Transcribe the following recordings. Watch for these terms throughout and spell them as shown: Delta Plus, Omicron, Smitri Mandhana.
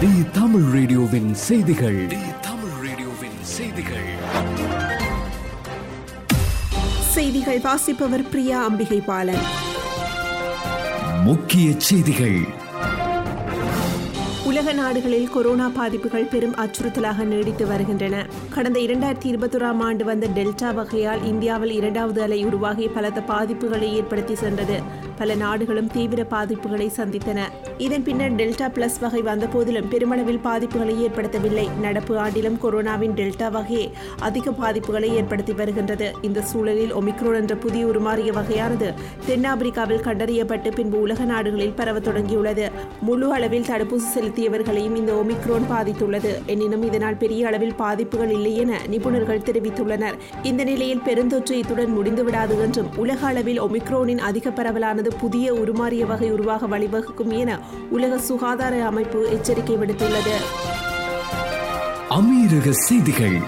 தி தமிழ் ரேடியோவின் செய்திகள். செய்திகள் வாசிப்பவர் பிரியா அம்பிகை பாலன். முக்கிய செய்திகள். உலக நாடுகளில் கொரோனா பாதிப்புகள் பெரும் அச்சுறுத்தலாக நீடித்து வருகின்றன. கடந்த 2021 ஆண்டு வந்த டெல்டா வகையால் இந்தியாவில் 2வது அலை உருவாகி பலத்த பாதிப்புகளை ஏற்படுத்தி சென்றது. பல நாடுகளும் தீவிர பாதிப்புகளை சந்தித்தன. இதன் பின்னர் டெல்டா பிளஸ் வகை வந்த போதிலும் பெருமளவில் பாதிப்புகளை ஏற்படுத்தவில்லை. நடப்பு ஆண்டிலும் கொரோனாவின் டெல்டா வகையே அதிக பாதிப்புகளை ஏற்படுத்தி வருகின்றது. இந்த சூழலில் ஒமிக்ரோன் என்ற புதிய உருமாறிய வகையானது தென்னாப்பிரிக்காவில் கண்டறியப்பட்டு பின்பு உலக நாடுகளில் பரவ தொடங்கியுள்ளது. முழு அளவில் தடுப்பூசி செலுத்தியவர்களையும் இந்த ஒமிக்ரோன் பாதித்துள்ளது. எனினும் இதனால் பெரிய அளவில் பாதிப்புகள் இல்லை என நிபுணர்கள் தெரிவித்துள்ளனர். இந்த நிலையில் பெருந்தொற்று இத்துடன் முடிந்துவிடாது என்றும் உலக அளவில் ஒமிக்ரோனின் அதிக பரவலான புதிய உருமாறிய வகை உருவாக வழிவகுக்கும் என உலக சுகாதார அமைப்பு எச்சரிக்கை விடுத்துள்ளது. அமீரக செய்திகள்.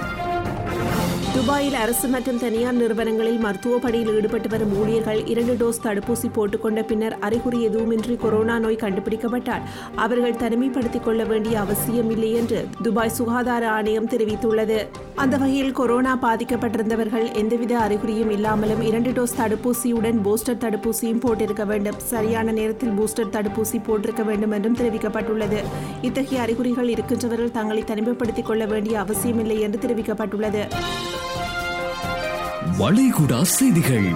துபாயில் அரசு மற்றும் தனியார் நிறுவனங்களில் மருத்துவ பணியில் ஈடுபட்டு வரும் ஊழியர்கள் 2 டோஸ் தடுப்பூசி போட்டுக்கொண்ட பின்னர் அறிகுறி எதுவுமின்றி கொரோனா நோய் கண்டுபிடிக்கப்பட்டால் அவர்கள் தனிமைப்படுத்திக் கொள்ள வேண்டிய அவசியம் இல்லை என்று துபாய் சுகாதார ஆணையம் தெரிவித்துள்ளது. அந்த வகையில் கொரோனா பாதிக்கப்பட்டிருந்தவர்கள் எந்தவித அறிகுறியும் இல்லாமலும் 2 டோஸ் தடுப்பூசியுடன் பூஸ்டர் தடுப்பூசியும் போட்டிருக்க வேண்டும். சரியான நேரத்தில் பூஸ்டர் தடுப்பூசி போட்டிருக்க வேண்டும் என்றும் தெரிவிக்கப்பட்டுள்ளது. இத்தகைய அறிகுறிகள் இருக்கின்றவர்கள் தங்களை தனிமைப்படுத்திக் கொள்ள வேண்டிய அவசியம் இல்லை என்று தெரிவிக்கப்பட்டுள்ளது. வளைகுடா செய்திகள்.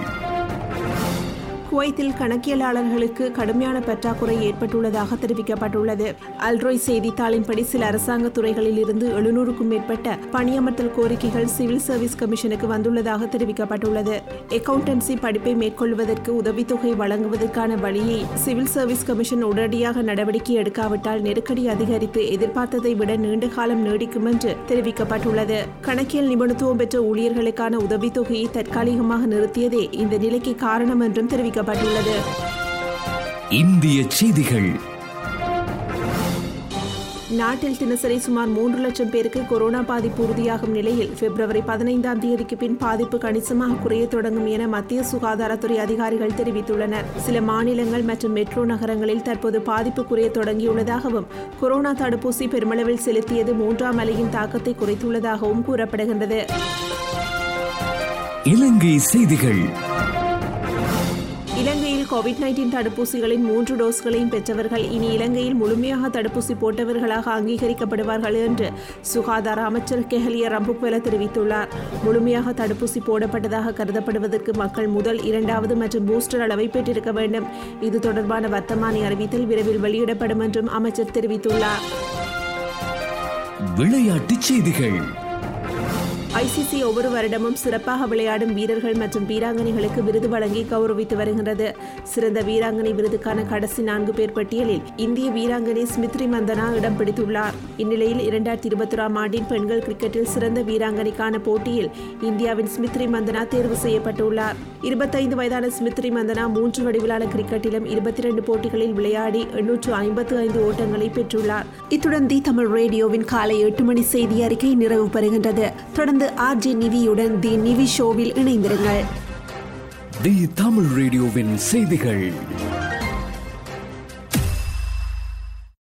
குவைத்தில் கணக்கியலாளர்களுக்கு கடுமையான பற்றாக்குறை ஏற்பட்டுள்ளதாக தெரிவிக்கப்பட்டுள்ளது. அல் ரோய் செய்தித்தாளின்படி சில அரசாங்க துறைகளில் இருந்து 700க்கும் மேற்பட்ட பணியமர்த்தல் கோரிக்கைகள் சிவில் சர்வீஸ் கமிஷனுக்கு வந்துள்ளதாக தெரிவிக்கப்பட்டுள்ளது. அக்கவுண்டன்சி படிப்பை மேற்கொள்வதற்கு உதவித்தொகை வழங்குவதற்கான வழியை சிவில் சர்வீஸ் கமிஷன் உடனடியாக நடவடிக்கை எடுக்காவிட்டால் நெருக்கடி அதிகரித்து எதிர்பார்த்ததை விட நீண்ட காலம் நீடிக்கும் என்று தெரிவிக்கப்பட்டுள்ளது. கணக்கியல் நிபுணத்துவம் பெற்ற ஊழியர்களுக்கான உதவித்தொகையை தற்காலிகமாக நிறுத்தியதே இந்த நிலைக்கு காரணம் என்றும் தெரிவிக்கப்பட்டது. இந்திய செய்திகள். நாட்டில் தினசரி சுமார் 3 லட்சம் பேருக்கு கொரோனா பாதிப்பு உறுதியாகும் நிலையில் February 15 பின் பாதிப்பு கணிசமாக குறைய தொடங்கும் என மத்திய சுகாதாரத்துறை அதிகாரிகள் தெரிவித்துள்ளனர். சில மாநிலங்கள் மற்றும் மெட்ரோ நகரங்களில் தற்போது பாதிப்பு குறைய தொடங்கியுள்ளதாகவும் கொரோனா தடுப்பூசி பெருமளவில் செலுத்தியது 3ஆம் அலையின் தாக்கத்தை குறைத்துள்ளதாகவும் கூறப்படுகின்றது. இலங்கை செய்திகள். இலங்கையில் COVID-19 தடுப்பூசிகளின் 3 டோஸ்களையும் பெற்றவர்கள் இனி இலங்கையில் முழுமையாக தடுப்பூசி போட்டவர்களாக அங்கீகரிக்கப்படுவார்கள் என்று சுகாதார அமைச்சர் கெஹலியர் அம்புகெல் தெரிவித்துள்ளார். முழுமையாக தடுப்பூசி போடப்பட்டதாக கருதப்படுவதற்கு மக்கள் முதல் 2வது மற்றும் பூஸ்டர் அளவை பெற்றிருக்க வேண்டும். இது தொடர்பான வர்த்தமானி அறிவித்தல் விரைவில் வெளியிடப்படும் என்றும் அமைச்சர் தெரிவித்துள்ளார். விளையாட்டுச் செய்திகள். ICC ஒவ்வொரு வருடமும் சிறப்பாக விளையாடும் வீரர்கள் மற்றும் வீராங்கனைகளுக்கு விருது வழங்கி கௌரவித்து வருகிறது. சிறந்த வீராங்கனை விருதுக்கான கடைசி 4 பேர் பட்டியலில் இந்திய வீராங்கனை ஸ்மித்ரி மந்தனா இடம் பிடித்துள்ளார். இந்நிலையில் 2021 ஆண்டின் பெண்கள் கிரிக்கெட்டில் சிறந்த வீராங்கனைக்கான போட்டியில் இந்தியாவின் ஸ்மித்ரி மந்தனா தேர்வு செய்யப்பட்டுள்ளார். 25 வயதான ஸ்மித்ரி மந்தனா 3 வடிவிலான கிரிக்கெட்டிலும் 22 போட்டிகளில் விளையாடி 855 ஓட்டங்களை பெற்றுள்ளார். இத்துடன் தி தமிழ் ரேடியோவின் காலை 8 மணி செய்தி அறிக்கை நிறைவு பெறுகின்றது. தொடர்ந்து ஆர்ஜி நிவியுடன் தி நிவி ஷோவில் இணைந்திருங்கள். தி தமிழ் ரேடியோவின் செய்திகள்.